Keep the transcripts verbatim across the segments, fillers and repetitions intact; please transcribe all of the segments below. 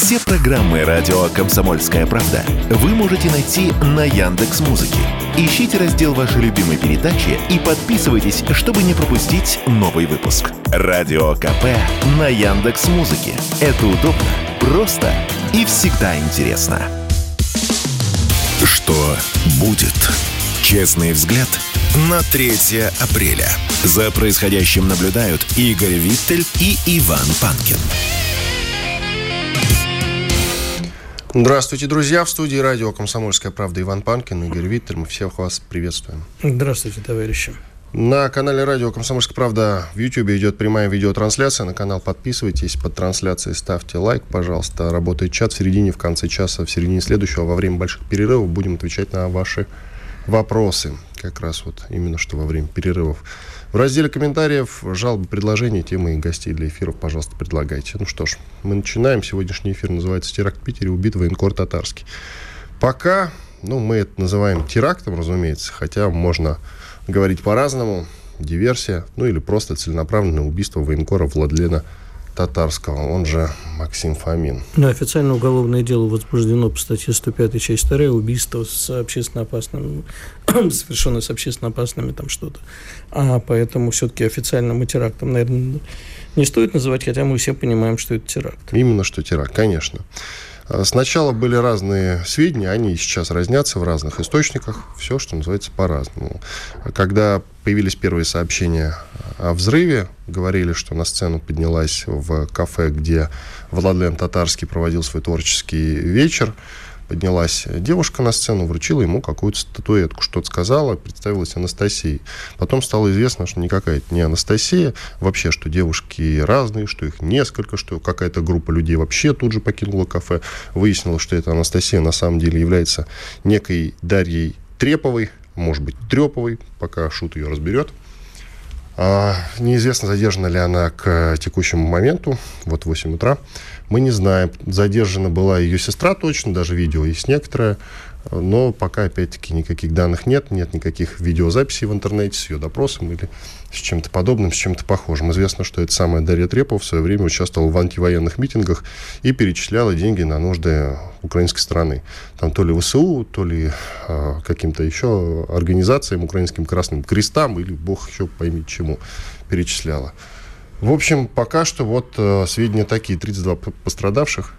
Все программы «Радио Комсомольская правда» вы можете найти на Яндекс.Музыке. Ищите раздел вашей любимой передачи и подписывайтесь, чтобы не пропустить новый выпуск. «Радио КП» на Яндекс.Музыке. Это удобно, просто и всегда интересно. Что будет? Честный взгляд на третье апреля. За происходящим наблюдают Игорь Виттель и Иван Панкин. Здравствуйте, друзья. В студии радио «Комсомольская правда» Иван Панкин, Игорь Виттель. Мы всех вас приветствуем. Здравствуйте, товарищи. На канале радио «Комсомольская правда» в YouTube идет прямая видеотрансляция. На канал подписывайтесь, под трансляцией ставьте лайк, пожалуйста. Работает чат в середине, в конце часа, в середине следующего. Во время больших перерывов будем отвечать на ваши вопросы. Как раз вот именно что во время перерывов. В разделе комментариев жалобы, предложения, темы и гостей для эфира, пожалуйста, предлагайте. Ну что ж, мы начинаем. Сегодняшний эфир называется «Теракт в Питере. Убит военкор Татарский». Пока, ну, мы это называем терактом, разумеется, хотя можно говорить по-разному. Диверсия, ну или просто целенаправленное убийство военкора Владлена Татарского, он же Максим Фомин. Да, официально уголовное дело возбуждено по статье сто пятая, часть вторая, убийство с общественно опасным, совершенное с общественно опасными там что-то. А поэтому все-таки официальным терактом, наверное, не стоит называть, хотя мы все понимаем, что это теракт. Именно что теракт, конечно. Сначала были разные сведения, они сейчас разнятся в разных источниках, все, что называется, по-разному. Когда появились первые сообщения о взрыве, говорили, что на сцену поднялась в кафе, где Владлен Татарский проводил свой творческий вечер, поднялась девушка на сцену, вручила ему какую-то статуэтку, что-то сказала, представилась Анастасией. Потом стало известно, что никакая это не Анастасия, вообще, что девушки разные, что их несколько, что какая-то группа людей вообще тут же покинула кафе. Выяснилось, что эта Анастасия на самом деле является некой Дарьей Треповой, может быть, Треповой, пока Шут ее разберет. Неизвестно, задержана ли она к текущему моменту, вот в восемь утра. Мы не знаем, задержана была ее сестра точно, даже видео есть некоторое, но пока, опять-таки, никаких данных нет, нет никаких видеозаписей в интернете с ее допросом или с чем-то подобным, с чем-то похожим. Известно, что эта самая Дарья Трепова в свое время участвовала в антивоенных митингах и перечисляла деньги на нужды украинской страны. Там то ли ВСУ, то ли э, каким-то еще организациям, украинским Красным Крестам или бог еще пойми чему перечисляла. В общем, пока что вот э, сведения такие. тридцать два пострадавших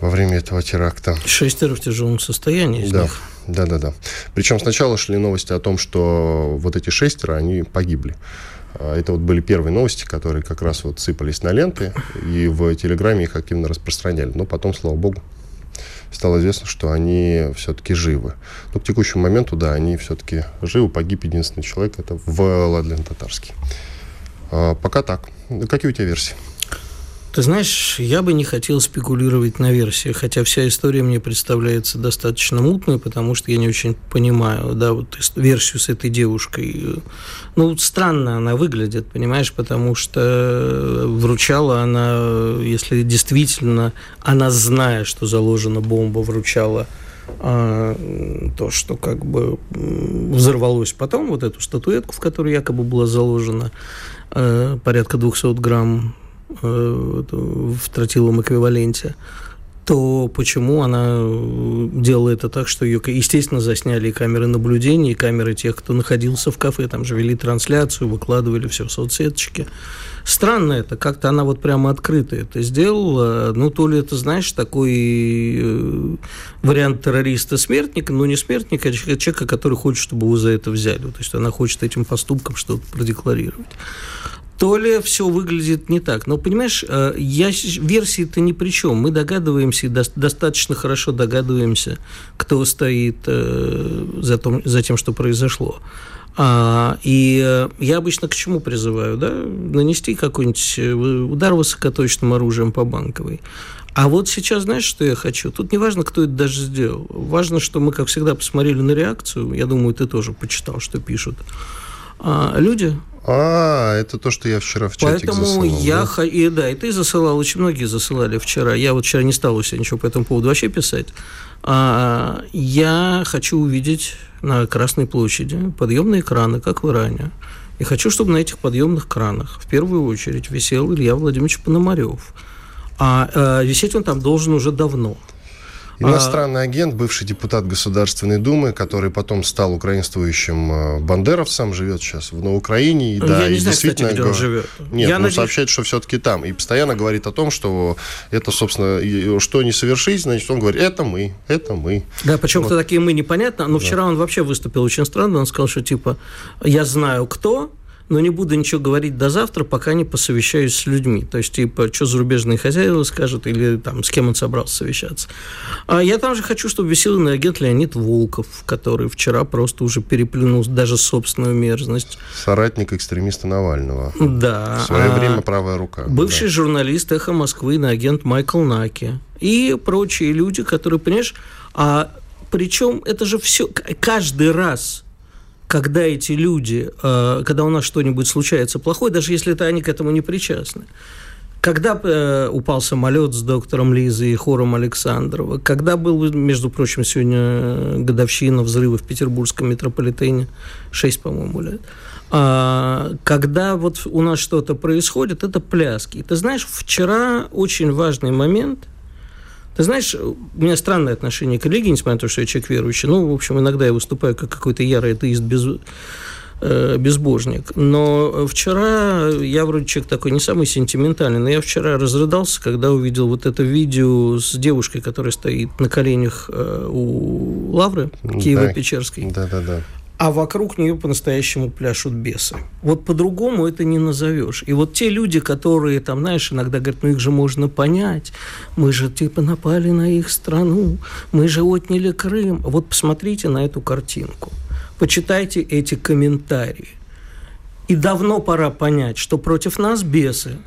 во время этого теракта. Шестеро в тяжелом состоянии из да. них. Да, да, да. Причем сначала шли новости о том, что вот эти шестеро, они погибли. Это вот были первые новости, которые как раз вот сыпались на ленты, и в Телеграме их активно распространяли. Но потом, слава богу, стало известно, что они все-таки живы. Но к текущему моменту, да, они все-таки живы. Погиб единственный человек, это Владлен Татарский. Пока так. Какие у тебя версии? Ты знаешь, я бы не хотел спекулировать на версии, хотя вся история мне представляется достаточно мутной, потому что я не очень понимаю, да, вот версию с этой девушкой. Ну, странно она выглядит, понимаешь, потому что вручала она, если действительно она, зная, что заложена бомба, вручала а, то, что как бы взорвалось потом, вот эту статуэтку, в которой якобы была заложена а, порядка двести грамм, в тротиловом эквиваленте, то почему она делала это так, что ее, естественно, засняли и камеры наблюдения, и камеры тех, кто находился в кафе, там же вели трансляцию, выкладывали все в соцсеточки. Странно это, как-то она вот прямо открыто это сделала. Ну, то ли это, знаешь, такой вариант террориста-смертника, но не смертника, а человека, который хочет, чтобы его за это взяли. То есть она хочет этим поступком что-то продекларировать. То ли все выглядит не так. Но, понимаешь, я, версии-то ни при чем. Мы догадываемся, до, достаточно хорошо догадываемся, кто стоит э, за, том, за тем, что произошло. А, и э, я обычно к чему призываю? Да? Нанести какой-нибудь удар высокоточным оружием по Банковой. А вот сейчас, знаешь, что я хочу? Тут не важно, кто это даже сделал. Важно, что мы, как всегда, посмотрели на реакцию. Я думаю, ты тоже почитал, что пишут а, люди. А, это то, что я вчера в чатик поэтому засылал. Поэтому я... Да? И, да, и ты засылал, очень многие засылали вчера. Я вот вчера не стал у себя ничего по этому поводу вообще писать. А, я хочу увидеть на Красной площади подъемные краны, как в Иране. И хочу, чтобы на этих подъемных кранах в первую очередь висел Илья Владимирович Пономарев. а висеть он там должен уже давно. Иностранный агент, бывший депутат Государственной Думы, который потом стал украинствующим бандеровцем, живет сейчас на Украине. И, да, я не и знаю, действительно, кстати, где он живет. Нет, он надеюсь... сообщает, что все-таки там. И постоянно говорит о том, что это, собственно, что не совершить, значит, он говорит, это мы, это мы. Да, причем вот. Кто такие мы, непонятно. Но да. Вчера он вообще выступил очень странно. Он сказал, что типа, я знаю кто, но не буду ничего говорить до завтра, пока не посовещаюсь с людьми. То есть, типа, что зарубежные хозяева скажут, или там, с кем он собрался совещаться. А я там же хочу, чтобы висел иноагент Леонид Волков, который вчера просто уже переплюнул даже собственную мерзность. Соратник экстремиста Навального. Да. В свое а... время правая рука. Бывший да. журналист «Эхо Москвы», иноагент Майкл Наки. И прочие люди, которые, понимаешь... А... Причем это же все... Каждый раз... когда эти люди, когда у нас что-нибудь случается плохое, даже если это они к этому не причастны. Когда упал самолет с доктором Лизой и хором Александрова, когда был, между прочим, сегодня годовщина взрыва в петербургском метрополитене, шесть, по-моему, лет, когда вот у нас что-то происходит, это пляски. И ты знаешь, вчера очень важный момент. Ты знаешь, у меня странное отношение к религии, несмотря на то, что я человек верующий. Ну, в общем, иногда я выступаю как какой-то ярый атеист, без... э, безбожник. Но вчера, я вроде человек такой не самый сентиментальный, но я вчера разрыдался, когда увидел вот это видео с девушкой, которая стоит на коленях у Лавры Киево-Печерской. Да, да, да. А вокруг нее по-настоящему пляшут бесы. Вот по-другому это не назовешь. И вот те люди, которые, там, знаешь, иногда говорят, ну их же можно понять. Мы же, типа, напали на их страну. Мы же отняли Крым. Вот посмотрите на эту картинку. Почитайте эти комментарии. И давно пора понять, что против нас бесы,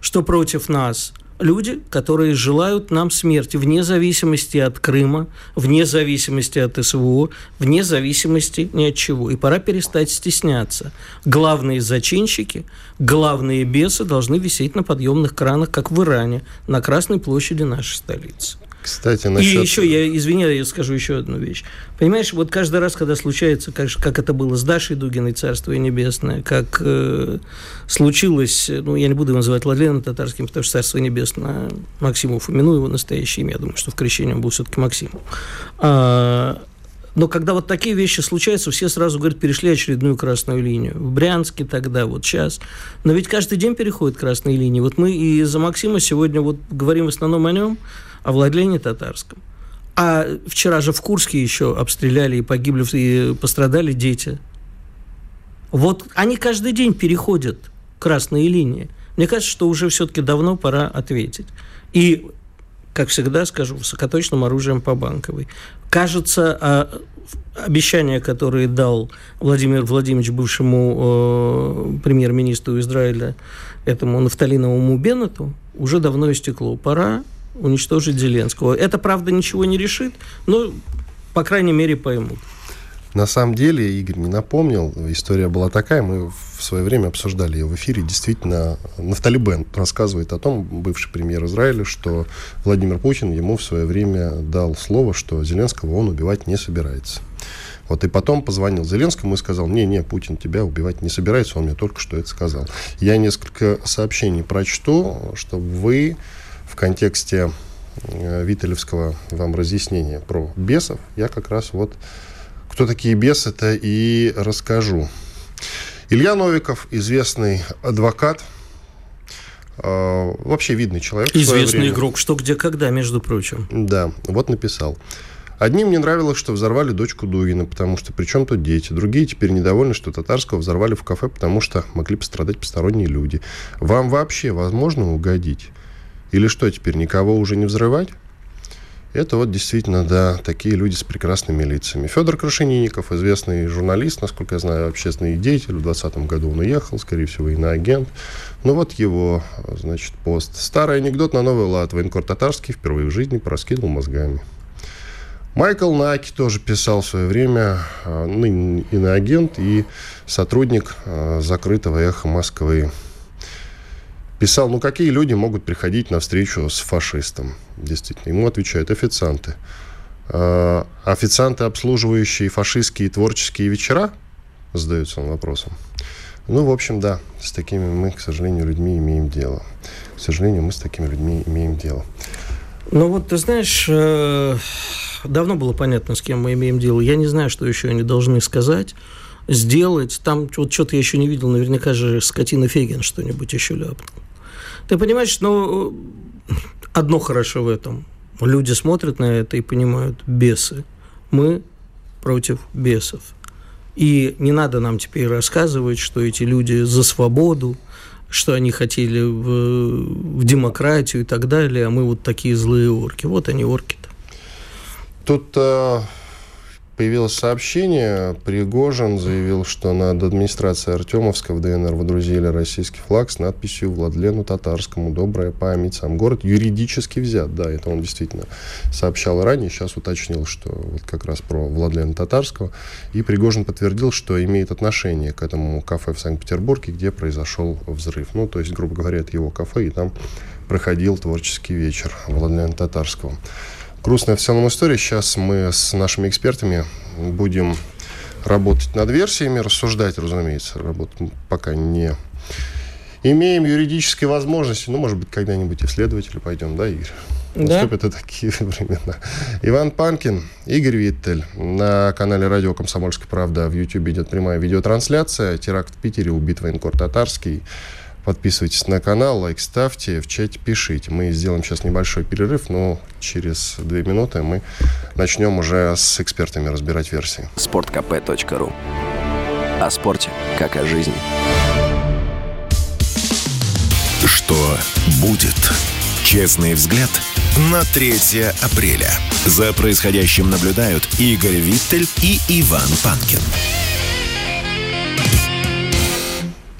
что против нас... люди, которые желают нам смерти, вне зависимости от Крыма, вне зависимости от СВО, вне зависимости ни от чего. И пора перестать стесняться. Главные зачинщики, главные бесы должны висеть на подъемных кранах, как в Иране, на Красной площади нашей столицы. Кстати, насчет... И еще, я, извини, я скажу еще одну вещь. Понимаешь, вот каждый раз, когда случается, как, как это было с Дашей Дугиной, царство ей небесное, как э, случилось, ну, я не буду его называть Владленом Татарским, потому что царство небесное Максиму Фомину, его настоящее имя, я думаю, что в крещении он был все-таки Максим. А, но когда вот такие вещи случаются, все сразу говорят, перешли очередную красную линию. В Брянске тогда, вот сейчас. Но ведь каждый день переходят красные линии. Вот мы и за Максима сегодня вот говорим в основном о нем, о Владлене Татарском. А вчера же в Курске еще обстреляли и погибли, и пострадали дети. Вот они каждый день переходят красные линии. Мне кажется, что уже все-таки давно пора ответить. И, как всегда, скажу, высокоточным оружием по Банковой. Кажется, обещание, которое дал Владимир Владимирович бывшему э, премьер-министру Израиля, этому Нафталиновому Беннету, уже давно истекло. Пора уничтожить Зеленского. Это, правда, ничего не решит, но, по крайней мере, поймут. На самом деле, Игорь не напомнил, история была такая, мы в свое время обсуждали ее в эфире, действительно, Нафтали Беннет рассказывает о том, бывший премьер Израиля, что Владимир Путин ему в свое время дал слово, что Зеленского он убивать не собирается. Вот и потом позвонил Зеленскому и сказал, не-не, Путин тебя убивать не собирается, он мне только что это сказал. Я несколько сообщений прочту, чтобы вы... В контексте виттелевского вам разъяснения про бесов, я как раз вот, кто такие бесы-то, и расскажу. Илья Новиков, известный адвокат, э, вообще видный человек. Известный игрок, что, где, когда, между прочим. Да, вот написал. Одним не нравилось, что взорвали дочку Дугина, потому что при чем тут дети. Другие теперь недовольны, что Татарского взорвали в кафе, потому что могли пострадать посторонние люди. Вам вообще возможно угодить? Или что, теперь никого уже не взрывать? Это вот действительно, да, такие люди с прекрасными лицами. Федор Крашенинников, известный журналист, насколько я знаю, общественный деятель. В двадцатом году он уехал, скорее всего, иноагент. Ну вот его, значит, пост. Старый анекдот на новый лад. Военкор Татарский впервые в жизни пораскидывал мозгами. Майкл Наки тоже писал в свое время, ныне иноагент и сотрудник закрытого «Эхо Москвы». Писал, ну какие люди могут приходить на встречу с фашистом? Действительно, ему отвечают официанты. Э, официанты, обслуживающие фашистские творческие вечера, задаются он вопросом. Ну, в общем, да, с такими мы, к сожалению, людьми имеем дело. К сожалению, мы с такими людьми имеем дело. Ну, вот, ты знаешь, давно было понятно, с кем мы имеем дело. Я не знаю, что еще они должны сказать, сделать. Там вот что-то я еще не видел. Наверняка же скотина Фегин что-нибудь еще ляпнул. Ты понимаешь, ну, одно хорошо в этом. Люди смотрят на это и понимают: бесы. Мы против бесов. И не надо нам теперь рассказывать, что эти люди за свободу, что они хотели в, в демократию и так далее, а мы вот такие злые орки. Вот они, орки-то. Тут э, появилось сообщение. Пригожин заявил, что над администрацией Артемовска в ДНР водрузили российский флаг с надписью «Владлену Татарскому. Добрая память. Сам город юридически взят». Да, это он действительно сообщал ранее. Сейчас уточнил, что вот как раз про Владлена Татарского. И Пригожин подтвердил, что имеет отношение к этому кафе в Санкт-Петербурге, где произошел взрыв. Ну, то есть, грубо говоря, это его кафе, и там проходил творческий вечер Владлена Татарского. Грустная в целом история. Сейчас мы с нашими экспертами будем работать над версиями, рассуждать, разумеется, работать пока не имеем юридической возможности. Ну, может быть, когда-нибудь и в следователи пойдем, да, Игорь? Да. Наступят и такие времена. Иван Панкин, Игорь Виттель. На канале «Радио Комсомольская правда» в YouTube идет прямая видеотрансляция. Теракт в Питере, убит военкор Татарский. Подписывайтесь на канал, лайк ставьте, в чате пишите. Мы сделаем сейчас небольшой перерыв, но через две минуты мы начнем уже с экспертами разбирать версии. спорт кэ пэ точка ру. О спорте, как о жизни. Что будет? Честный взгляд на третье апреля. За происходящим наблюдают Игорь Виттель и Иван Панкин.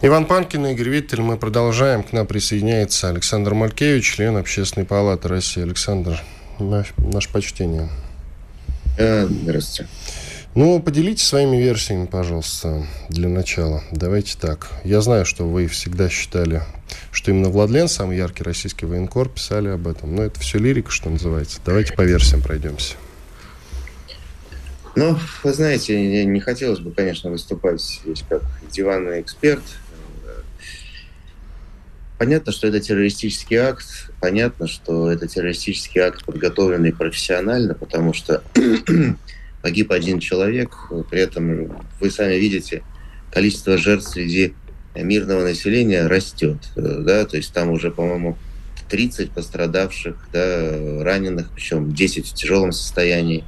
Иван Панкин и Игорь Виттель. Мы продолжаем. К нам присоединяется Александр Малькевич, член Общественной палаты России. Александр, наш, наше почтение. Здравствуйте. Ну, поделитесь своими версиями, пожалуйста, для начала. Давайте так. Я знаю, что вы всегда считали, что именно Владлен, самый яркий российский военкор, писали об этом. Но это все лирика, что называется. Давайте по версиям пройдемся. Ну, вы знаете, не хотелось бы, конечно, выступать здесь как диванный эксперт. Понятно, что это террористический акт. Понятно, что это террористический акт, подготовленный профессионально, потому что погиб один человек. При этом, вы сами видите, количество жертв среди мирного населения растет. Да? То есть там уже, по-моему, тридцать пострадавших, да, раненых, причем десять в тяжелом состоянии.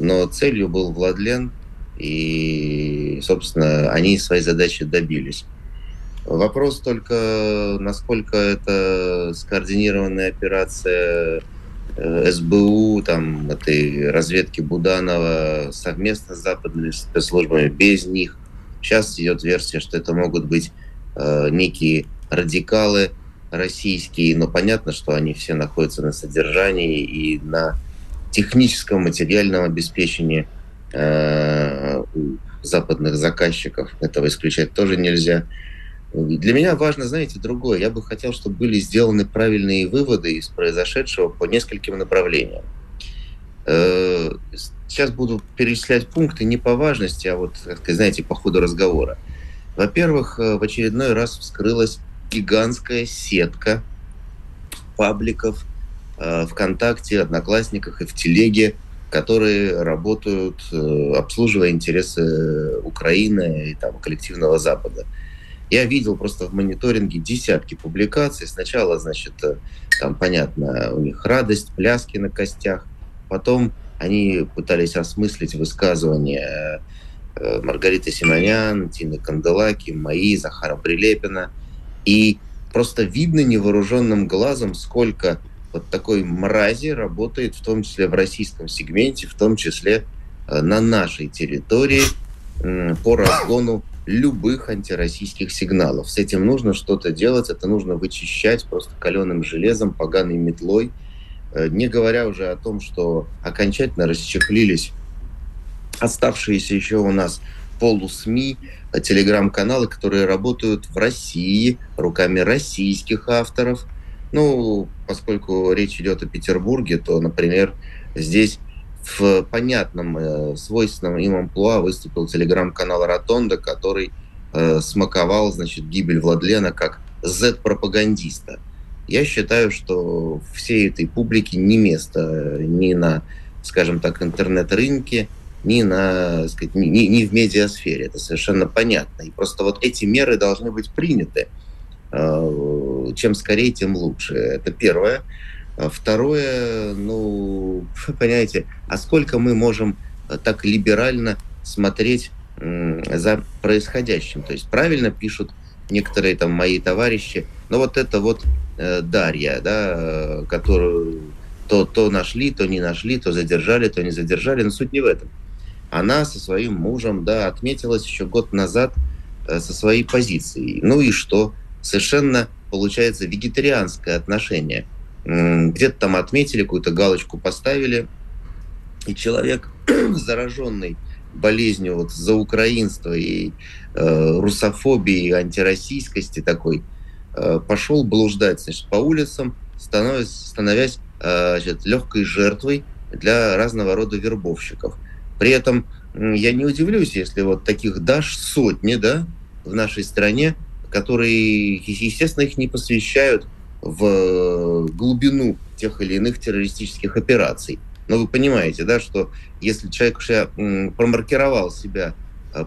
Но целью был Владлен, и, собственно, они своей задачи добились. Вопрос только, насколько это скоординированная операция эс бэ у, там, этой разведки Буданова совместно с западными спецслужбами, без них. Сейчас идет версия, что это могут быть э, некие радикалы российские, но понятно, что они все находятся на содержании и на техническом, материальном обеспечении э, у западных заказчиков. Этого исключать тоже нельзя. Для меня важно, знаете, другое. Я бы хотел, чтобы были сделаны правильные выводы из произошедшего по нескольким направлениям. Э, сейчас буду перечислять пункты не по важности, а вот, знаете, по ходу разговора. Во-первых, в очередной раз вскрылась гигантская сетка пабликов ВКонтакте, Одноклассниках и в Телеге, которые работают, обслуживая интересы Украины и там, коллективного Запада. Я видел просто в мониторинге десятки публикаций. Сначала, значит, там, понятно, у них радость, пляски на костях. Потом они пытались осмыслить высказывания Маргариты Симонян, Тины Канделаки, мои, Захара Прилепина. И просто видно невооруженным глазом, сколько вот такой мрази работает, в том числе в российском сегменте, в том числе на нашей территории, по разгону любых антироссийских сигналов. С этим нужно что-то делать, это нужно вычищать просто каленым железом, поганой метлой, не говоря уже о том, что окончательно расчехлились оставшиеся еще у нас полусми, телеграм-каналы, которые работают в России руками российских авторов. Ну, поскольку речь идет о Петербурге, то, например, здесь в понятном, э, свойственном им амплуа выступил телеграм-канал «Ротонда», который э, смаковал, значит, гибель Владлена как зет-пропагандиста. Я считаю, что всей этой публике не место ни на, скажем так, интернет-рынке, ни, на, так сказать, ни, ни в медиасфере. Это совершенно понятно. И просто вот эти меры должны быть приняты. Чем скорее, тем лучше. Это первое. Второе, ну, понимаете, а сколько мы можем так либерально смотреть за происходящим? То есть правильно пишут некоторые там мои товарищи, но вот это вот Дарья, да, которую то, то нашли, то не нашли, то задержали, то не задержали, но суть не в этом. Она со своим мужем, да, отметилась еще год назад со своей позицией. Ну и что? Совершенно, получается, вегетарианское отношение. Где-то там отметили, какую-то галочку поставили, и человек, зараженный болезнью вот заукраинства и э, русофобии, и антироссийскости такой, э, пошел блуждать, значит, по улицам, становясь, становясь э, значит, легкой жертвой для разного рода вербовщиков. При этом я не удивлюсь, если вот таких даш сотни, да, в нашей стране, которые, естественно, их не посвящают в глубину тех или иных террористических операций. Но вы понимаете, да, что если человек промаркировал себя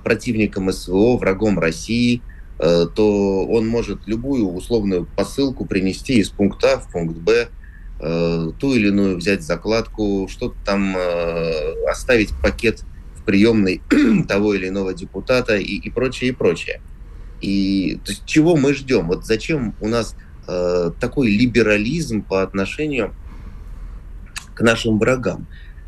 противником СВО, врагом России, то он может любую условную посылку принести из пункта А в пункт Б, ту или иную взять закладку, что-то там оставить пакет в приемной того или иного депутата и, и прочее, и прочее. И то есть, чего мы ждем? Вот зачем у нас э, такой либерализм по отношению к нашим врагам?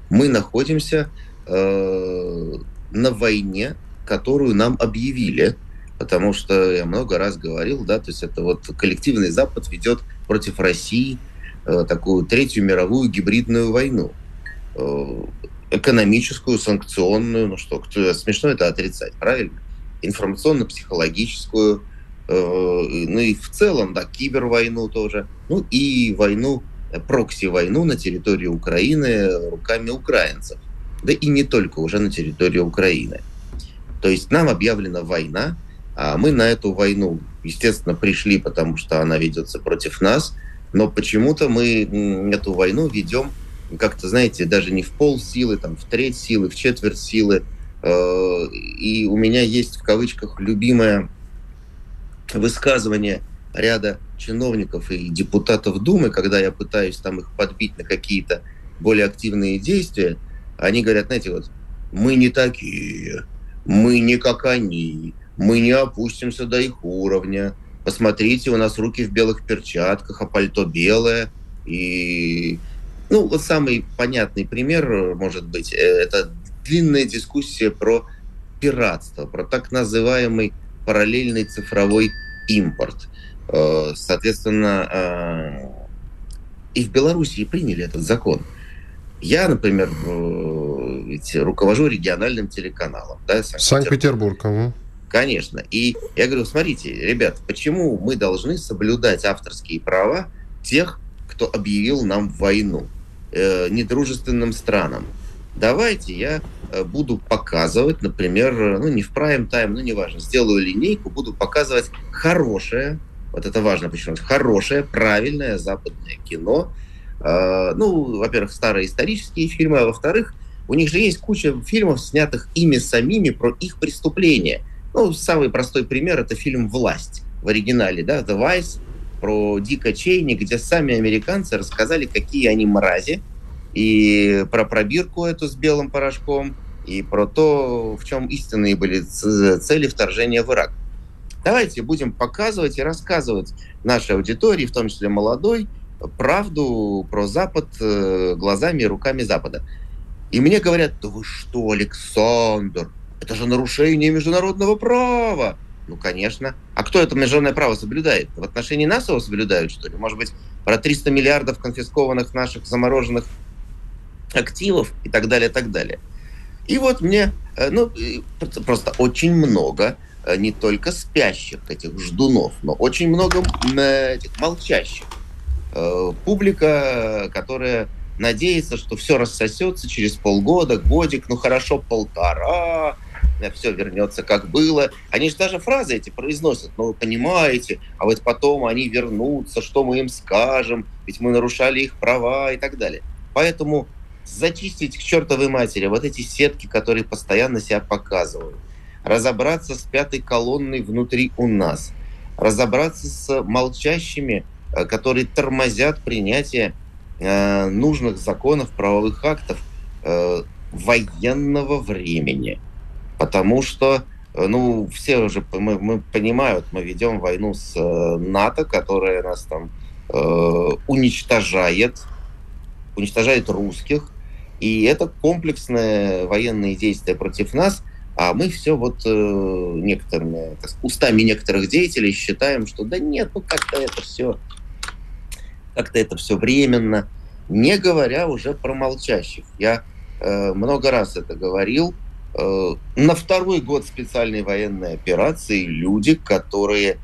Мы находимся э, на войне, которую нам объявили, потому что я много раз говорил, да, то есть это вот коллективный Запад ведет против России э, такую третью мировую гибридную войну, э, экономическую, санкционную, ну что, кто, смешно это отрицать, правильно? Информационно-психологическую, э, ну и в целом, да, кибервойну тоже, ну и войну, прокси-войну на территории Украины руками украинцев, да и не только уже на территории Украины. То есть нам объявлена война, а мы на эту войну, естественно, пришли, потому что она ведется против нас, но почему-то мы эту войну ведем как-то, знаете, даже не в полсилы, там, в треть силы, в четверть силы. И у меня есть, в кавычках, любимое высказывание ряда чиновников и депутатов Думы, когда я пытаюсь там их подбить на какие-то более активные действия, они говорят, знаете, вот, мы не такие, мы не как они, мы не опустимся до их уровня, посмотрите, у нас руки в белых перчатках, а пальто белое, и... Ну, вот самый понятный пример, может быть, это... длинная дискуссия про пиратство, про так называемый параллельный цифровой импорт. Соответственно, и в Белоруссии приняли этот закон. Я, например, ведь руковожу региональным телеканалом. Да, Санкт-Петербург. Санкт-Петербург. Конечно. И я говорю, смотрите, ребят, почему мы должны соблюдать авторские права тех, кто объявил нам войну, недружественным странам? Давайте я буду показывать, например, ну не в прайм-тайм, ну неважно, сделаю линейку, буду показывать хорошее, вот это важно почему, хорошее, правильное западное кино. Ну, во-первых, старые исторические фильмы, а во-вторых, у них же есть куча фильмов, снятых ими самими про их преступления. Ну, самый простой пример — это фильм «Власть» в оригинале, да, «The Vice», про Дика Чейни, где сами американцы рассказали, какие они мрази, и про пробирку эту с белым порошком, и про то, в чем истинные были цели вторжения в Ирак. Давайте будем показывать и рассказывать нашей аудитории, в том числе молодой, правду про Запад глазами и руками Запада. И мне говорят, да вы что, Александр, это же нарушение международного права. Ну, конечно. А кто это международное право соблюдает? В отношении нас его соблюдают, что ли? Может быть, про триста миллиардов конфискованных наших замороженных активов и так далее, так далее. И вот мне, ну, просто очень много не только спящих этих ждунов, но очень много этих молчащих. Публика, которая надеется, что все рассосется через полгода, годик, ну хорошо, полтора, все вернется как было. Они же даже фразы эти произносят, ну вы понимаете, а вот потом они вернутся, что мы им скажем, ведь мы нарушали их права и так далее. Поэтому зачистить к чертовой матери вот эти сетки, которые постоянно себя показывают, разобраться с пятой колонной внутри у нас, разобраться с молчащими, которые тормозят принятие э, нужных законов, правовых актов э, военного времени. Потому что, ну, все уже мы, мы понимают, мы ведем войну с э, НАТО, которая нас там э, уничтожает, уничтожает русских. И это комплексные военные действия против нас. А мы все вот э, некоторыми, так, устами некоторых деятелей считаем, что да нет, ну как-то это все, как-то это все временно, не говоря уже про молчащих. Я э, много раз это говорил. Э, на второй год специальной военной операции люди, которые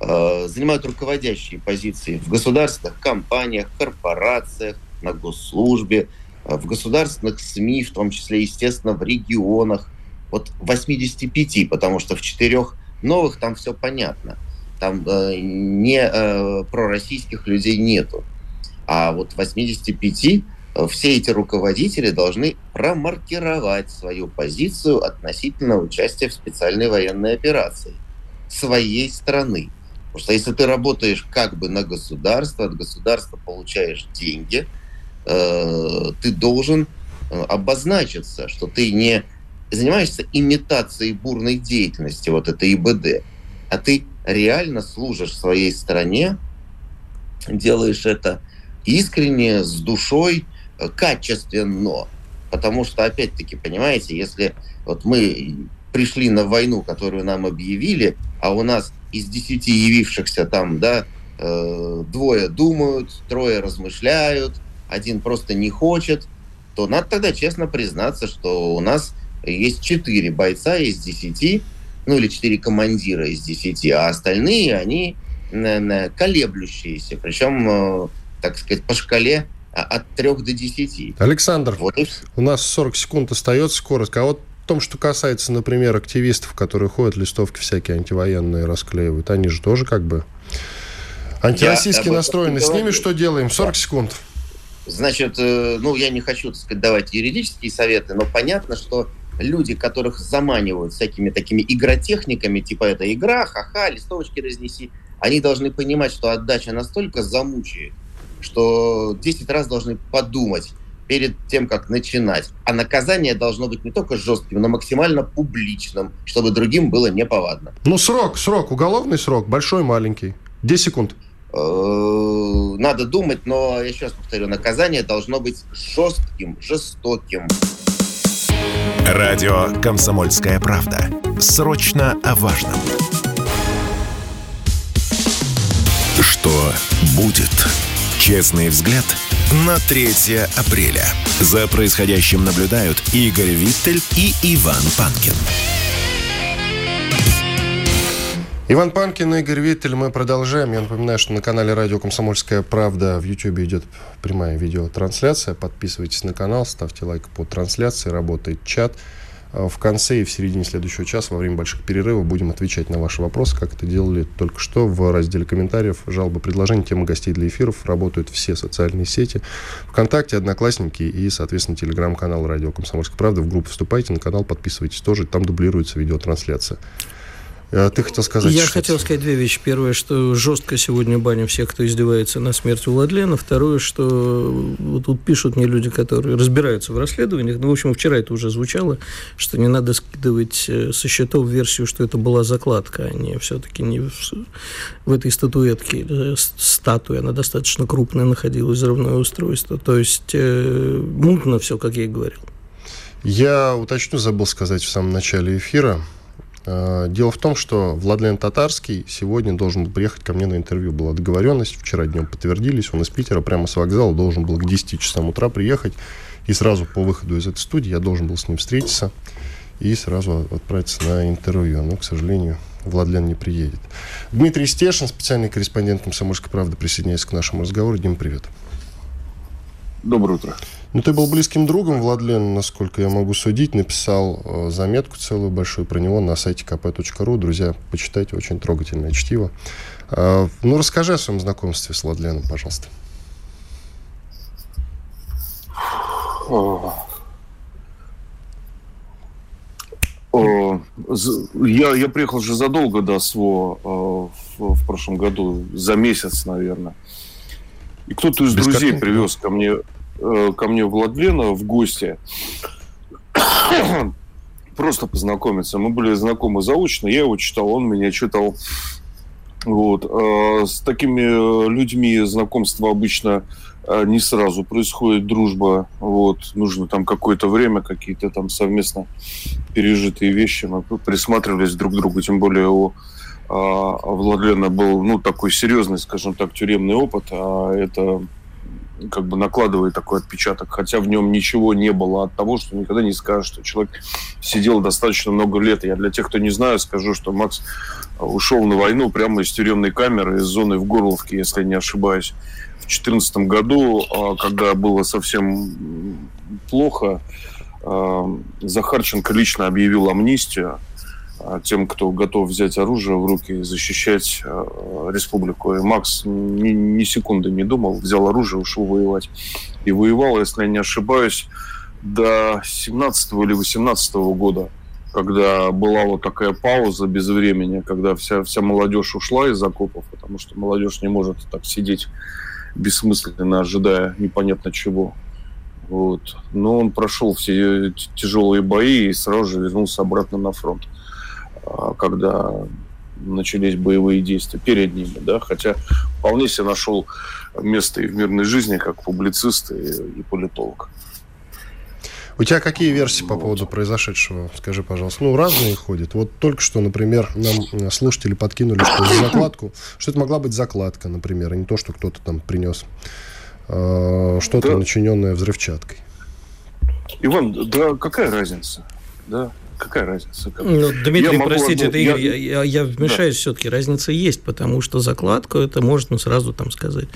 э, занимают руководящие позиции в государственных компаниях, корпорациях, на госслужбе, э, в государственных СМИ, в том числе, естественно, в регионах, от восьмидесяти пяти, потому что в четырех новых там все понятно. Там э, не э, пророссийских людей нету. А вот в восьмидесяти пяти э, все эти руководители должны промаркировать свою позицию относительно участия в специальной военной операции своей страны. Потому что если ты работаешь как бы на государство, от государства получаешь деньги, э, ты должен э, обозначиться, что ты не занимаешься имитацией бурной деятельности, вот это ИБД, а ты реально служишь своей стране, делаешь это искренне, с душой, качественно. Потому что, опять-таки, понимаете, если вот мы пришли на войну, которую нам объявили, а у нас из десяти явившихся там, да, э, двое думают, трое размышляют, один просто не хочет, то надо тогда честно признаться, что у нас есть четыре бойца из десяти, ну или четыре командира из десяти, а остальные, они колеблющиеся, причем, так сказать, по шкале от трех до десяти. Александр, вот у нас сорок секунд остается, коротко. А вот в том, что касается, например, активистов, которые ходят, листовки всякие антивоенные расклеивают, они же тоже как бы антироссийски настроены. С ними что делаем? сорок секунд. Значит, ну я не хочу, так сказать, давать юридические советы, но понятно, что люди, которых заманивают всякими такими игротехниками, типа это игра, ха-ха, листовочки разнеси, они должны понимать, что отдача настолько замучает, что десять раз должны подумать перед тем, как начинать. А наказание должно быть не только жестким, но максимально публичным, чтобы другим было неповадно. Ну срок, срок, уголовный срок, большой, маленький, десять секунд. Надо думать, но, еще раз повторю, наказание должно быть жестким, жестоким. Радио «Комсомольская правда». Срочно о важном. Что будет? Честный взгляд на третье апреля. За происходящим наблюдают Игорь Виттель и Иван Панкин. Иван Панкин и Игорь Виттель. Мы продолжаем. Я напоминаю, что на канале Радио Комсомольская правда в Ютьюбе идет прямая видеотрансляция. Подписывайтесь на канал, ставьте лайк по трансляции. Работает чат. В конце и в середине следующего часа во время больших перерывов будем отвечать на ваши вопросы, как это делали только что в разделе комментариев, жалобы, предложения, темы гостей для эфиров. Работают все социальные сети. ВКонтакте, Одноклассники и, соответственно, телеграм-канал Радио Комсомольская правда. В группу вступайте, на канал подписывайтесь тоже. Там дублируется видеотрансляция. Ты хотел сказать? Я что-то. хотел сказать две вещи. Первое, что жестко сегодня баню всех, кто издевается на смерть у Владлена. Второе, что вот тут пишут мне люди, которые разбираются в расследованиях. Ну, в общем, вчера это уже звучало, что не надо скидывать со счетов версию, что это была закладка, а не все-таки не в, в этой статуэтке. Статуя, она достаточно крупная, находилась взрывное устройство. То есть э, мутно все, как я и говорил. Я уточню, забыл сказать в самом начале эфира. Дело в том, что Владлен Татарский сегодня должен был приехать ко мне на интервью. Была договоренность, вчера днем подтвердились. Он из Питера прямо с вокзала должен был к десяти часам утра приехать. И сразу по выходу из этой студии я должен был с ним встретиться и сразу отправиться на интервью. Но, к сожалению, Владлен не приедет. Дмитрий Стешин, специальный корреспондент «Комсомольской правды», присоединяется к нашему разговору. Дим, привет. Доброе утро. Ну, ты был близким другом Владлен, насколько я могу судить. Написал заметку целую большую про него на сайте ка пэ точка ру. Друзья, почитайте, очень трогательное чтиво. Ну, расскажи о своем знакомстве с Владленом, пожалуйста. О, о, я, я приехал же задолго до СВО в, в прошлом году, за месяц, наверное. И кто-то из Бесконтент? друзей привез ко мне... ко мне Владлена в гости просто познакомиться. Мы были знакомы заочно, я его читал, он меня читал. Вот. С такими людьми знакомство обычно не сразу происходит, дружба. Вот. Нужно там какое-то время, какие-то там совместно пережитые вещи. Мы присматривались друг к другу, тем более у Владлена был, ну, такой серьезный, скажем так, тюремный опыт, а это... как бы накладывает такой отпечаток, хотя в нем ничего не было от того, что никогда не скажешь, что человек сидел достаточно много лет. Я для тех, кто не знает, скажу, что Макс ушел на войну прямо из тюремной камеры, из зоны в Горловке, если не ошибаюсь, в две тысячи четырнадцатом году, когда было совсем плохо. Захарченко лично объявил амнистию тем, кто готов взять оружие в руки и защищать э, республику. И Макс ни, ни секунды не думал, взял оружие, ушел воевать. И воевал, если я не ошибаюсь, до семнадцатого или восемнадцатого года, когда была вот такая пауза без времени, когда вся, вся молодежь ушла из окопов, потому что молодежь не может так сидеть бессмысленно, ожидая непонятно чего. Вот. Но он прошел все тяжелые бои и сразу же вернулся обратно на фронт, когда начались боевые действия перед ними, да, хотя вполне себе нашел место и в мирной жизни, как публицист и, и политолог. У тебя какие версии вот по поводу произошедшего? Скажи, пожалуйста. Ну, разные ходят. Вот только что, например, нам слушатели подкинули, что закладку, что это могла быть закладка, например, а не то, что кто-то там принес что-то, да, начиненное взрывчаткой. Иван, да какая разница? Да. Какая разница? Как... Ну, Дмитрий, я простите, могу... это Игорь, я, я, я вмешаюсь, да. Все-таки разница есть, потому что закладка, это можно сразу там сказать,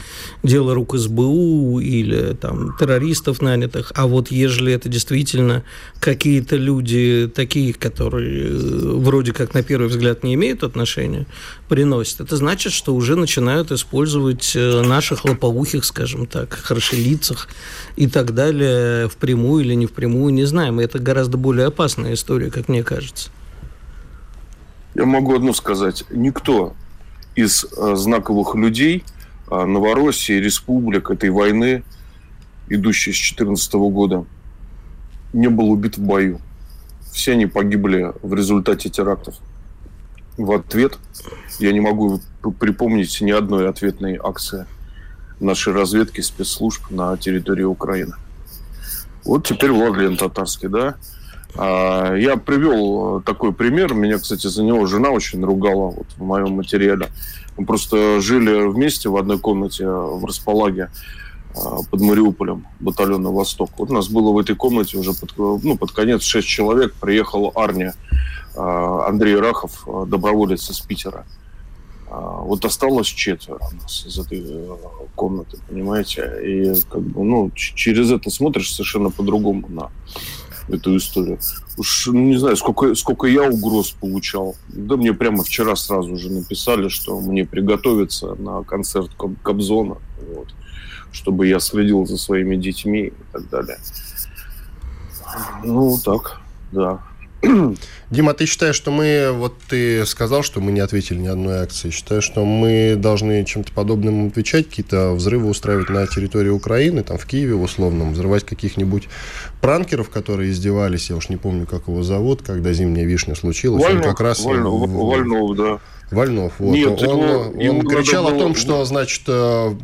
дело рук эс бэ у или там террористов нанятых, а вот ежели это действительно какие-то люди такие, которые вроде как на первый взгляд не имеют отношения, приносят, это значит, что уже начинают использовать наших лопоухих, скажем так, хорошелицах и так далее, впрямую или не впрямую, не знаем, и это гораздо более опасная история, как мне кажется. Я могу одно сказать. Никто из э, знаковых людей э, Новороссии, республик, этой войны, идущей с две тысячи четырнадцатого года, не был убит в бою. Все они погибли в результате терактов. В ответ я не могу припомнить ни одной ответной акции нашей разведки, спецслужб на территории Украины. Вот теперь Владлен Татарский, да? Я привел такой пример. Меня, кстати, за него жена очень ругала вот, в моем материале. Мы просто жили вместе в одной комнате в Располаге под Мариуполем, батальона «Восток». Вот у нас было в этой комнате уже под, ну, под конец шесть человек. Приехал Арни, Андрей Рахов, доброволец из Питера. Вот осталось четверо у нас из этой комнаты, понимаете? И как бы, ну, через это смотришь совершенно по-другому на эту историю. Уж не знаю, сколько, сколько я угроз получал. Да мне прямо вчера сразу же написали, что мне приготовиться на концерт Кобзона, вот, чтобы я следил за своими детьми и так далее. Ну, так, да. Дима, ты считаешь, что мы... Вот ты сказал, что мы не ответили ни одной акции. Считаешь, что мы должны чем-то подобным отвечать, какие-то взрывы устраивать на территории Украины, там в Киеве в условном, взрывать каких-нибудь пранкеров, которые издевались, я уж не помню, как его зовут, когда «Зимняя вишня» случилась. Вольнов, он как раз... Вольнов, в... Вольнов да. Вольнов, вот. Нет, он он, он кричал было... о том, что, значит,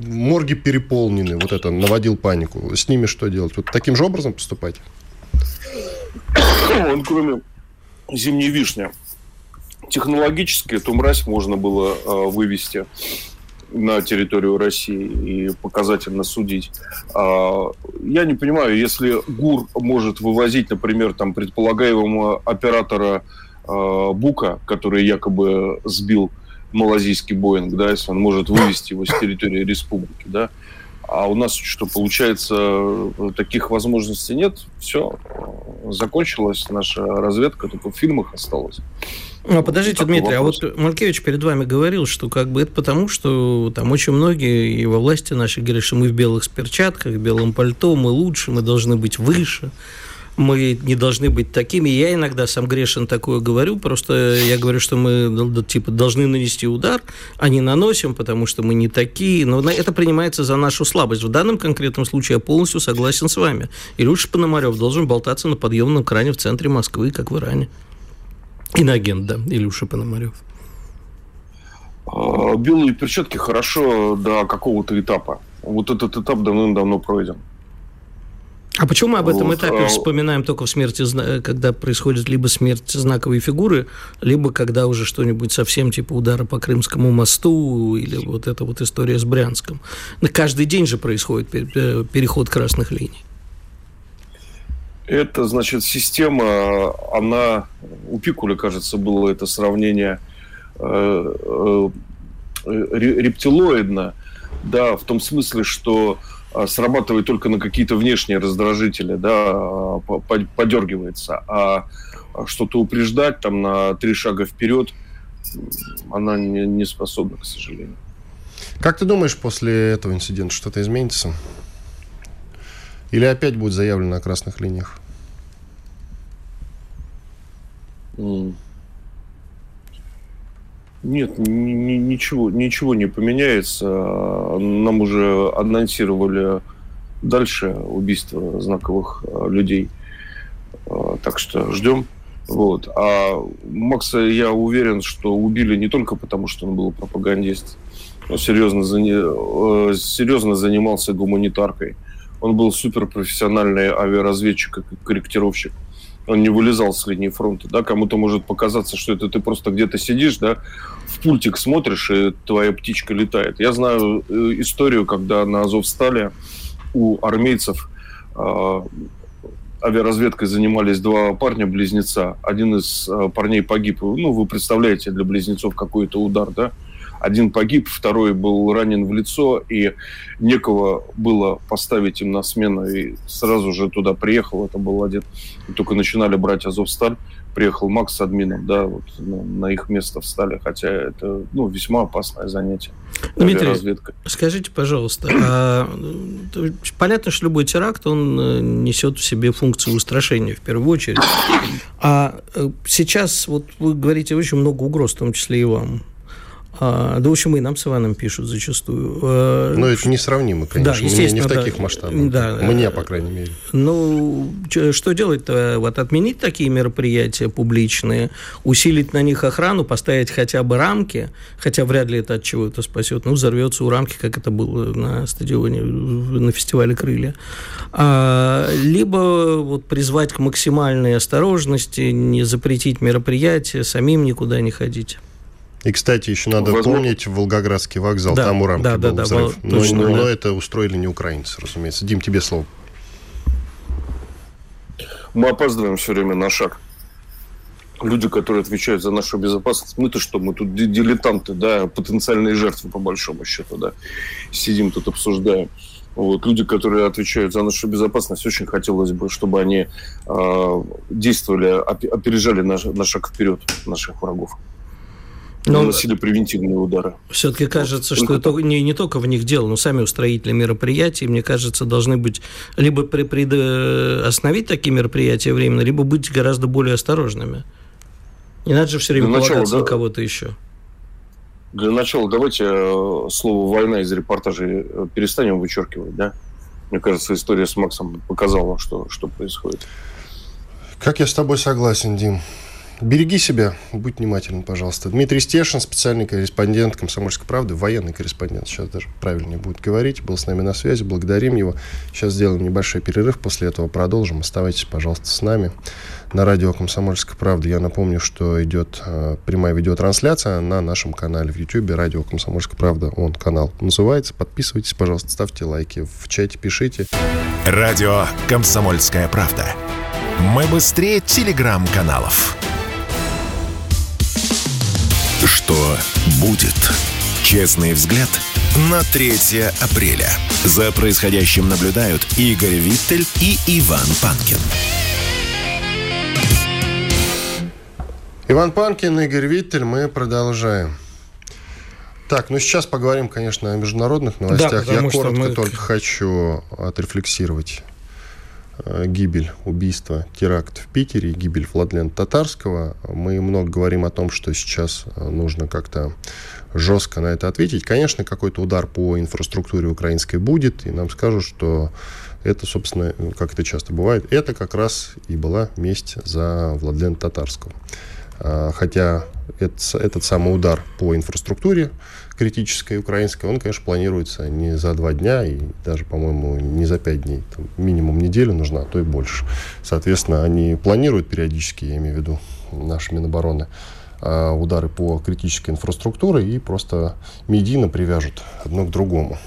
морги переполнены, вот это, наводил панику. С ними что делать? Вот таким же образом поступать? Он, кроме «Зимней вишни», технологически эту мразь можно было э, вывести на территорию России и показательно судить. Э, я не понимаю, если ГУР может вывозить, например, там, предполагаемого оператора э, Бука, который якобы сбил малазийский Боинг, да, если он может вывести его с территории республики, да, А у нас что, получается, таких возможностей нет? Все, закончилась наша разведка, только в фильмах осталось. Ну, подождите, такой Дмитрий, вопрос. А вот Малькевич перед вами говорил, что как бы это потому, что там очень многие и во власти наши говорят, что мы в белых перчатках, в белом пальто, мы лучше, мы должны быть выше, мы не должны быть такими. Я иногда сам грешен такое говорю, просто я говорю, что мы типа должны нанести удар, а не наносим, потому что мы не такие. Но это принимается за нашу слабость. В данном конкретном случае я полностью согласен с вами. И лучше Пономарев должен болтаться на подъемном кране в центре Москвы, как в Иране. Иноагент, да, Илюша Пономарев. Белые перчатки хорошо до какого-то этапа. Вот этот этап давным-давно пройден. А почему мы об этом вот. этапе вспоминаем только в смерти, когда происходит либо смерть знаковой фигуры, либо когда уже что-нибудь совсем типа удара по Крымскому мосту или вот эта вот история с Брянском? Каждый день же происходит переход красных линий. Это, значит, система, она... У Пикуля, кажется, было это сравнение рептилоидно, да, в том смысле, что срабатывает только на какие-то внешние раздражители, да, подергивается, а что-то упреждать там на три шага вперед она не способна, к сожалению. Как ты думаешь, после этого инцидента что-то изменится? Или опять будет заявлено о красных линиях? Нет, ни- ничего, ничего не поменяется. Нам уже анонсировали дальше убийство знаковых людей. Так что ждем. Вот. А Макса, я уверен, что убили не только потому, что он был пропагандист. Он серьезно, зани- серьезно занимался гуманитаркой. Он был суперпрофессиональный авиаразведчик и корректировщик. Он не вылезал с линии фронта. Да? Кому-то может показаться, что это ты просто где-то сидишь, да, в пультик смотришь, и твоя птичка летает. Я знаю историю, когда на Азовстале у армейцев э, авиаразведкой занимались два парня-близнеца. Один из э, парней погиб. Ну, вы представляете, для близнецов какой-то удар, да? Один погиб, второй был ранен в лицо, и некого было поставить им на смену. И сразу же туда приехал, это был один. Только начинали брать Азовсталь, приехал Макс с админом, да, вот ну, на их место встали. Хотя это, ну, весьма опасное занятие. Дмитрий, скажите, пожалуйста, а, понятно, что любой теракт, он несет в себе функцию устрашения в первую очередь. А сейчас, вот вы говорите, очень много угроз, в том числе и вам. А, да, в общем, и нам с Иваном пишут зачастую. А, но это несравнимо, конечно. Да, естественно, не в таких да, масштабах. Да, Мне, по крайней мере. Ну, что делать-то? Вот отменить такие мероприятия публичные, усилить на них охрану, поставить хотя бы рамки, хотя вряд ли это от чего-то спасет. Ну, взорвется у рамки, как это было на стадионе, на фестивале «Крылья». А, либо вот призвать к максимальной осторожности, не запретить мероприятия, самим никуда не ходить. И, кстати, еще надо Возможно. помнить Волгоградский вокзал, да, там у рамки да, был да, взрыв. Да, но, точно, но, да. но это устроили не украинцы, разумеется. Дим, тебе слово. Мы опаздываем все время на шаг. Люди, которые отвечают за нашу безопасность, мы-то что, мы тут дилетанты, да, потенциальные жертвы, по большому счету, да. Сидим тут, обсуждаем. Вот, люди, которые отвечают за нашу безопасность, очень хотелось бы, чтобы они э, действовали, опережали наш, на шаг вперед наших врагов. Но наносили превентивные удары. Все-таки кажется, вот. что это не, не только в них дело, но сами устроители мероприятий, мне кажется, должны быть либо при, при, остановить такие мероприятия временно, либо быть гораздо более осторожными. Не надо же все время Для полагаться начала, на да. кого-то еще. Для начала давайте слово «война» из репортажей перестанем вычеркивать. Да? Мне кажется, история с Максом показала, что, что происходит. Как я с тобой согласен, Дим. Береги себя, будь внимателен, пожалуйста. Дмитрий Стешин, специальный корреспондент «Комсомольской правды», военный корреспондент, сейчас даже правильнее будет говорить, был с нами на связи, благодарим его. Сейчас сделаем небольшой перерыв, после этого продолжим. Оставайтесь, пожалуйста, с нами на радио «Комсомольская правда». Я напомню, что идет прямая видеотрансляция на нашем канале в YouTube, радио «Комсомольская правда», он канал называется. Подписывайтесь, пожалуйста, ставьте лайки, в чате пишите. Радио «Комсомольская правда». Мы быстрее телеграм-каналов. Что будет? Честный взгляд на третье апреля. За происходящим наблюдают Игорь Виттель и Иван Панкин. Иван Панкин, Игорь Виттель, мы продолжаем. Так, ну сейчас поговорим, конечно, о международных новостях. Да, Я коротко мы... только хочу отрефлексировать гибель, убийство, теракт в Питере, гибель Владлена Татарского. Мы много говорим о том, что сейчас нужно как-то жестко на это ответить. Конечно, какой-то удар по инфраструктуре украинской будет, и нам скажут, что это, собственно, как это часто бывает, это как раз и была месть за Владлена Татарского. Хотя этот самый удар по инфраструктуре критической украинской, он, конечно, планируется не за два дня и даже, по-моему, не за пять дней. Там минимум неделю нужна, а то и больше. Соответственно, они планируют периодически, я имею в виду наши Минобороны, удары по критической инфраструктуре и просто медийно привяжут одно к другому.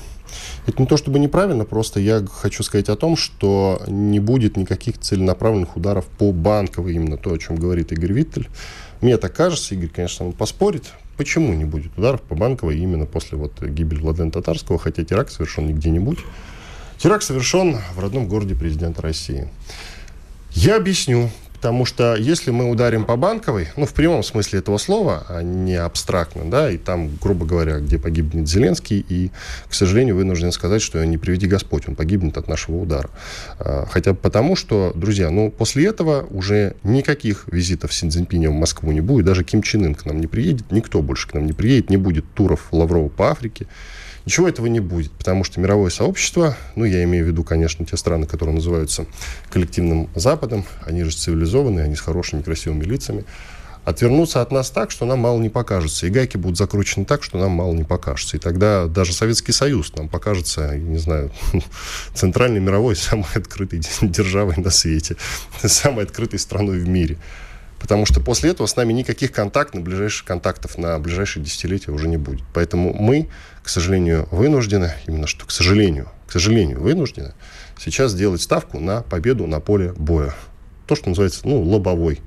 Это не то чтобы неправильно, просто я хочу сказать о том, что не будет никаких целенаправленных ударов по банковой, именно то, о чем говорит Игорь Виттель. Мне так кажется, Игорь, конечно, он поспорит, почему не будет ударов по банковой именно после вот гибели Владлена Татарского, хотя теракт совершен не где-нибудь. Теракт совершен в родном городе президента России. Я объясню. Потому что если мы ударим по банковой, ну, в прямом смысле этого слова, а не абстрактно, да, и там, грубо говоря, где погибнет Зеленский, и, к сожалению, вынужден сказать, что не приведи Господь, он погибнет от нашего удара. А, хотя бы потому, что, друзья, ну, после этого уже никаких визитов Си Цзиньпиня в Москву не будет, даже Ким Чен Ын к нам не приедет, никто больше к нам не приедет, не будет туров Лаврова по Африке. Ничего этого не будет, потому что мировое сообщество, ну, я имею в виду, конечно, те страны, которые называются коллективным Западом, они же цивилизованные, они с хорошими, красивыми лицами, отвернутся от нас так, что нам мало не покажется. И гайки будут закручены так, что нам мало не покажется. И тогда даже Советский Союз нам покажется, не знаю, центральной мировой самой открытой державой на свете, самой открытой страной в мире. Потому что после этого с нами никаких контактов, ближайших контактов на ближайшие десятилетия уже не будет. Поэтому мы, к сожалению, вынуждены, именно что, к сожалению, к сожалению, вынуждены сейчас делать ставку на победу на поле боя. То, что называется, ну, лобовой.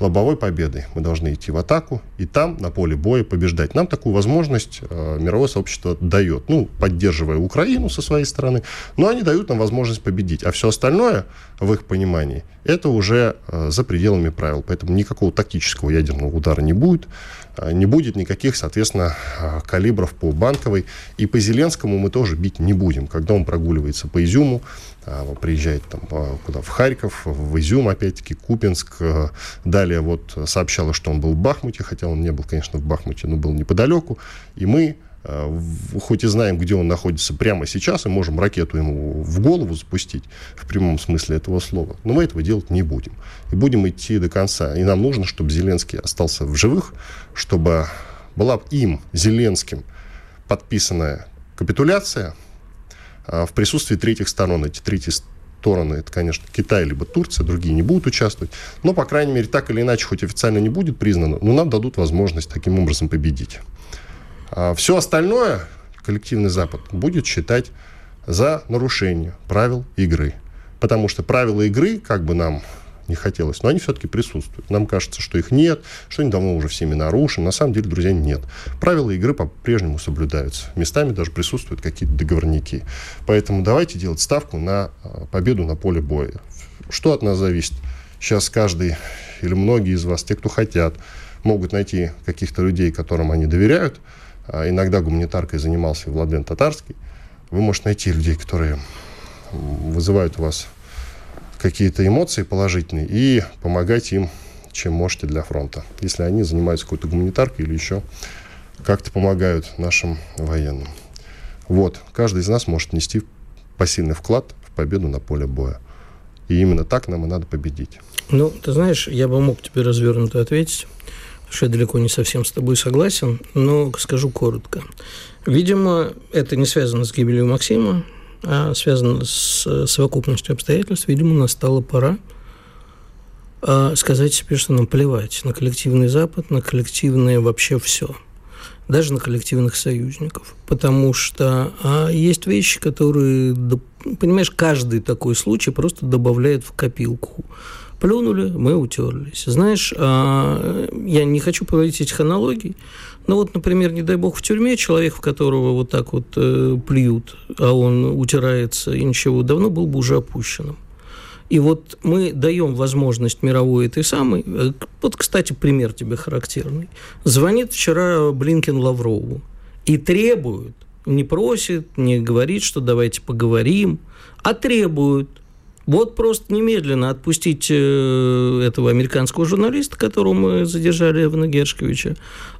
Лобовой победой. Мы должны идти в атаку и там, на поле боя, побеждать. Нам такую возможность э, мировое сообщество дает, ну, поддерживая Украину со своей стороны, но они дают нам возможность победить. А все остальное, в их понимании, это уже э, за пределами правил. Поэтому никакого тактического ядерного удара не будет. Э, не будет никаких, соответственно, э, калибров по банковой. И по Зеленскому мы тоже бить не будем. Когда он прогуливается по Изюму, э, приезжает там, куда, в Харьков, в Изюм, опять-таки, Купинск, э, далее. Вот сообщала, что он был в Бахмуте, хотя он не был, конечно, в Бахмуте, но был неподалеку. И мы, хоть и знаем, где он находится прямо сейчас, и можем ракету ему в голову запустить, в прямом смысле этого слова, но мы этого делать не будем. И будем идти до конца. И нам нужно, чтобы Зеленский остался в живых, чтобы была им, Зеленским, подписанная капитуляция в присутствии третьих сторон. Эти третьи стороны, стороны, это, конечно, Китай либо Турция, другие не будут участвовать, но, по крайней мере, так или иначе, хоть официально не будет признано, но нам дадут возможность таким образом победить. А все остальное коллективный Запад будет считать за нарушение правил игры, потому что правила игры, как бы нам не хотелось, но они все-таки присутствуют. Нам кажется, что их нет, что они давно уже всеми нарушены. На самом деле, друзья, нет. Правила игры по-прежнему соблюдаются. Местами даже присутствуют какие-то договорники. Поэтому давайте делать ставку на победу на поле боя. Что от нас зависит? Сейчас каждый или многие из вас, те, кто хотят, могут найти каких-то людей, которым они доверяют. Иногда гуманитаркой занимался Владлен Татарский. Вы можете найти людей, которые вызывают у вас какие-то эмоции положительные, и помогать им, чем можете, для фронта. Если они занимаются какой-то гуманитаркой или еще как-то помогают нашим военным. Вот. Каждый из нас может нести посильный вклад в победу на поле боя. И именно так нам и надо победить. Ну, ты знаешь, я бы мог тебе развернуто ответить, потому что я далеко не совсем с тобой согласен, но скажу коротко. Видимо, это не связано с гибелью Максима, а связано с совокупностью обстоятельств. Видимо, настала пора сказать себе, что нам плевать на коллективный Запад, на коллективное вообще все, даже на коллективных союзников. Потому что а есть вещи, которые, понимаешь, каждый такой случай просто добавляет в копилку Плюнули, мы утерлись. Знаешь, я не хочу проводить этих аналогий, но вот, например, не дай бог, в тюрьме человек, в которого вот так вот плюют, а он утирается и ничего, давно был бы уже опущенным. И вот мы даем возможность мировой этой самой... Вот, кстати, пример тебе характерный. Звонит вчера Блинкен Лаврову и требует, не просит, не говорит, что давайте поговорим, а требует. Вот просто немедленно отпустить этого американского журналиста, которого мы задержали, Эвана Гершковича,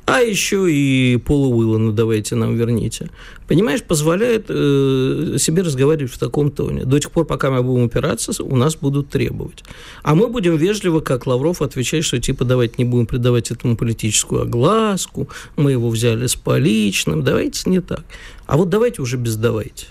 а еще и Пола Уиллана давайте нам верните. Понимаешь, позволяет э, себе разговаривать в таком тоне. До тех пор, пока мы будем упираться, у нас будут требовать. А мы будем вежливо, как Лавров, отвечать, что типа давайте не будем придавать этому политическую огласку, мы его взяли с поличным, давайте не так. А вот давайте уже без «давайте».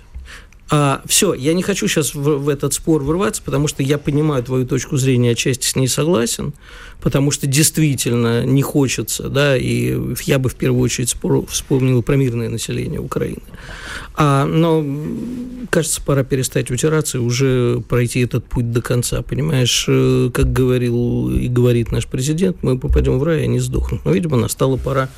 А, все, я не хочу сейчас в, в этот спор врываться, потому что я понимаю твою точку зрения, отчасти с ней согласен, потому что действительно не хочется, да, и я бы в первую очередь спор, вспомнил про мирное население Украины. А, но, кажется, пора перестать утираться и уже пройти этот путь до конца, понимаешь? Как говорил и говорит наш президент, мы попадем в рай, а не сдохнем. Но, видимо, настала пора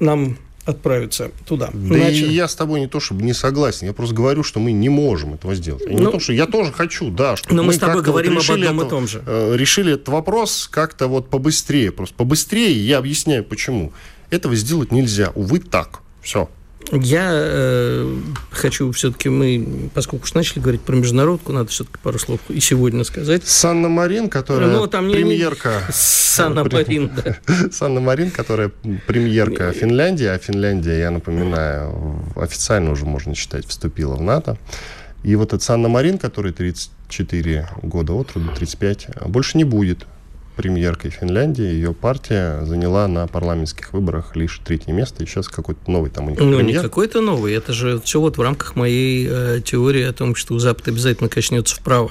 нам... отправиться туда. Да иначе... и я с тобой не то чтобы не согласен, я просто говорю, что мы не можем этого сделать. Ну, не то, что я тоже хочу, да, чтобы но мы, мы с тобой как-то говорим вот об одном это, и том же. Решили этот вопрос как-то вот побыстрее, просто побыстрее. Я объясняю, почему этого сделать нельзя. Увы, так. Все. Я э, хочу все-таки мы, поскольку уж начали говорить про международку, надо все-таки пару слов и сегодня сказать. Санна Марин, которая ну, там премьерка... Не... Санна Марин, да. Санна Марин, которая премьерка Финляндии, а Финляндия, я напоминаю, официально уже, можно считать, вступила в НАТО. И вот эта Санна Марин, которой тридцать четыре года от роду, тридцать пять, больше не будет премьеркой Финляндии. Ее партия заняла на парламентских выборах лишь третье место, и сейчас какой-то новый там у них премьер. Ну, не какой-то новый, это же все вот в рамках моей э, теории о том, что Запад обязательно качнется вправо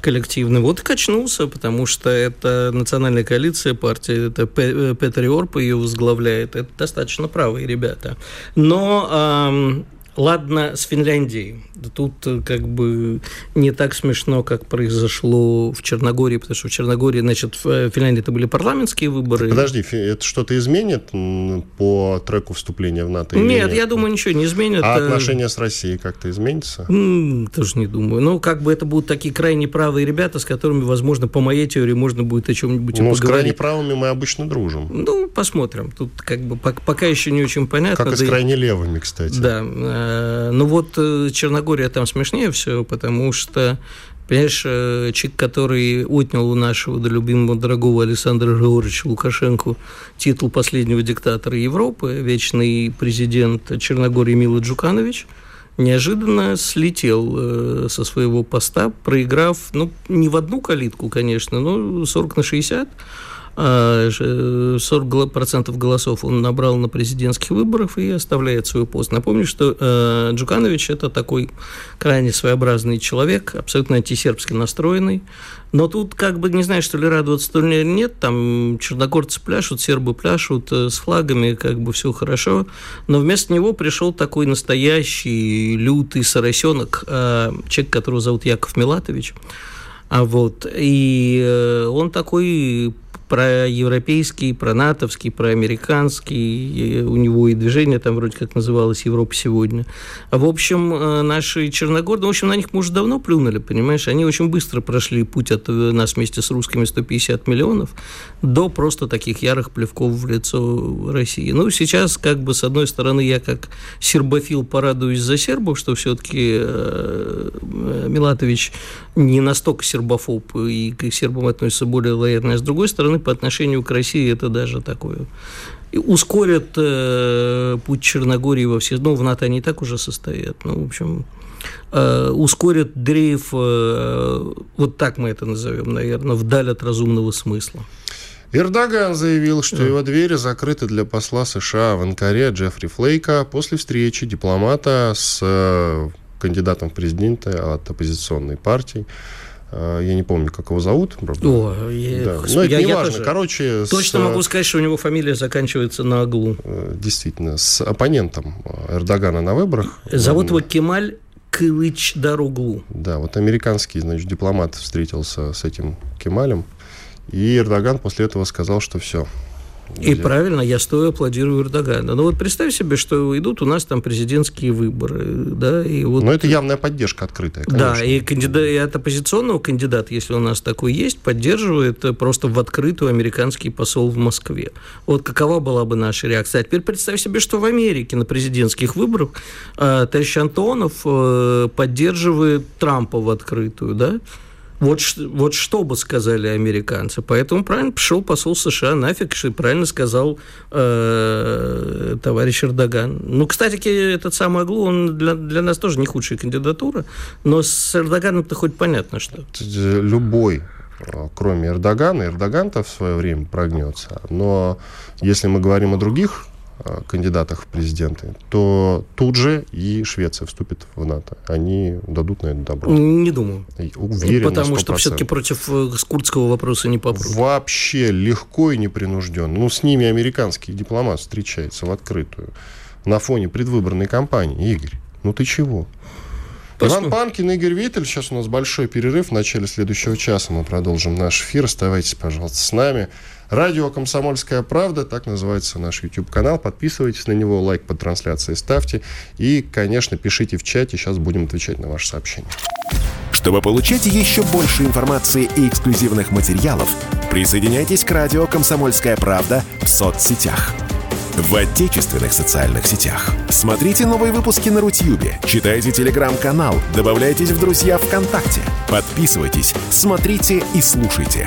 коллективно. Вот и качнулся, потому что это национальная коалиция партии, это Пе- Петри Орп ее возглавляет, это достаточно правые ребята. Но... Э, Ладно, с Финляндией. Тут как бы не так смешно, как произошло в Черногории, потому что в Черногории, значит, в Финляндии-то были парламентские выборы. Подожди, это что-то изменит по треку вступления в НАТО? Нет, нет, я думаю, ничего не изменит. А отношения с Россией как-то изменятся? М-м, тоже не думаю. Ну, как бы это будут такие крайне правые ребята, с которыми, возможно, по моей теории можно будет о чем-нибудь ну, поговорить. Ну, с крайне правыми мы обычно дружим. Ну, посмотрим. Тут как бы пока еще не очень понятно. Как и с крайне левыми, кстати. Да. Ну вот Черногория там смешнее все, потому что, понимаешь, человек, который отнял у нашего долюбимого, дорогого Александра Григорьевича Лукашенко титул последнего диктатора Европы, вечный президент Черногории Мило Джуканович, неожиданно слетел со своего поста, проиграв, ну, не в одну калитку, конечно, но сорок на шестьдесят. сорок процентов голосов он набрал на президентских выборах и оставляет свой пост. Напомню, что Джуканович – это такой крайне своеобразный человек, абсолютно антисербски настроенный. Но тут как бы не знаешь, что ли радоваться, то ли нет. Там черногорцы пляшут, сербы пляшут с флагами, как бы все хорошо. Но вместо него пришел такой настоящий лютый соросенок, человек, которого зовут Яков Милатович. А вот. И он такой... про европейский, про натовский, про американский, у него и движение там вроде как называлось «Европа сегодня». В общем, наши черногорцы, в общем, на них мы уже давно плюнули, понимаешь, они очень быстро прошли путь от нас вместе с русскими сто пятьдесят миллионов до просто таких ярых плевков в лицо России. Ну, сейчас, как бы, с одной стороны, я как сербофил порадуюсь за сербов, что все-таки Милатович не настолько сербофоб и к сербам относится более лояльно, а с другой стороны, по отношению к России это даже такое. И ускорят э, путь Черногории во все... Ну, в НАТО они и так уже состоят. Ну, в общем, э, ускорят дрейф, э, вот так мы это назовем, наверное, вдаль от разумного смысла. Эрдоган заявил, что его двери закрыты для посла США в Анкаре Джеффри Флейка после встречи дипломата с э, кандидатом в президенты от оппозиционной партии. Я не помню, как его зовут. Правда? О, я... да. Но это я, не я важно. Тоже... Короче, точно с... могу сказать, что у него фамилия заканчивается на аглу. Действительно, с оппонентом Эрдогана на выборах. Зовут он... его Кемаль Кылыч-Даруглу. Да, вот американский, значит, дипломат встретился с этим Кемалем, и Эрдоган после этого сказал, что все. Друзья. И правильно, я стоя аплодирую Эрдогану. Но вот представь себе, что идут у нас там президентские выборы. Да, и вот... Но это явная поддержка открытая, конечно. Да, и, кандида... и от оппозиционного кандидата, если у нас такой есть, поддерживает просто в открытую американский посол в Москве. Вот какова была бы наша реакция? А теперь представь себе, что в Америке на президентских выборах э, товарищ Антонов э, поддерживает Трампа в открытую, да? Вот, вот что бы сказали американцы. Поэтому правильно пришел посол США нафиг, и правильно сказал э, товарищ Эрдоган. Ну, кстати, этот самый Оглу, он для, для нас тоже не худшая кандидатура, но с Эрдоганом-то хоть понятно, что... Любой, кроме Эрдогана, Эрдоган-то в свое время прогнется. Но если мы говорим о других кандидатах в президенты, то тут же и Швеция вступит в НАТО. Они дадут на это добро. Не думаю. Уверен, потому что все-таки против курдского вопроса не попрут. Вообще легко и непринужденно. Ну, с ними американский дипломат встречается в открытую на фоне предвыборной кампании. Игорь, ну ты чего? Пошло. Иван Панкин, Игорь Виттель. Сейчас у нас большой перерыв. В начале следующего часа мы продолжим наш эфир. Оставайтесь, пожалуйста, с нами. Радио «Комсомольская правда», так называется наш YouTube-канал. Подписывайтесь на него, лайк под трансляцией ставьте. И, конечно, пишите в чате, сейчас будем отвечать на ваши сообщения. Чтобы получать еще больше информации и эксклюзивных материалов, присоединяйтесь к радио «Комсомольская правда» в соцсетях. В отечественных социальных сетях. Смотрите новые выпуски на Рутьюбе, читайте телеграм-канал, добавляйтесь в друзья ВКонтакте, подписывайтесь, смотрите и слушайте.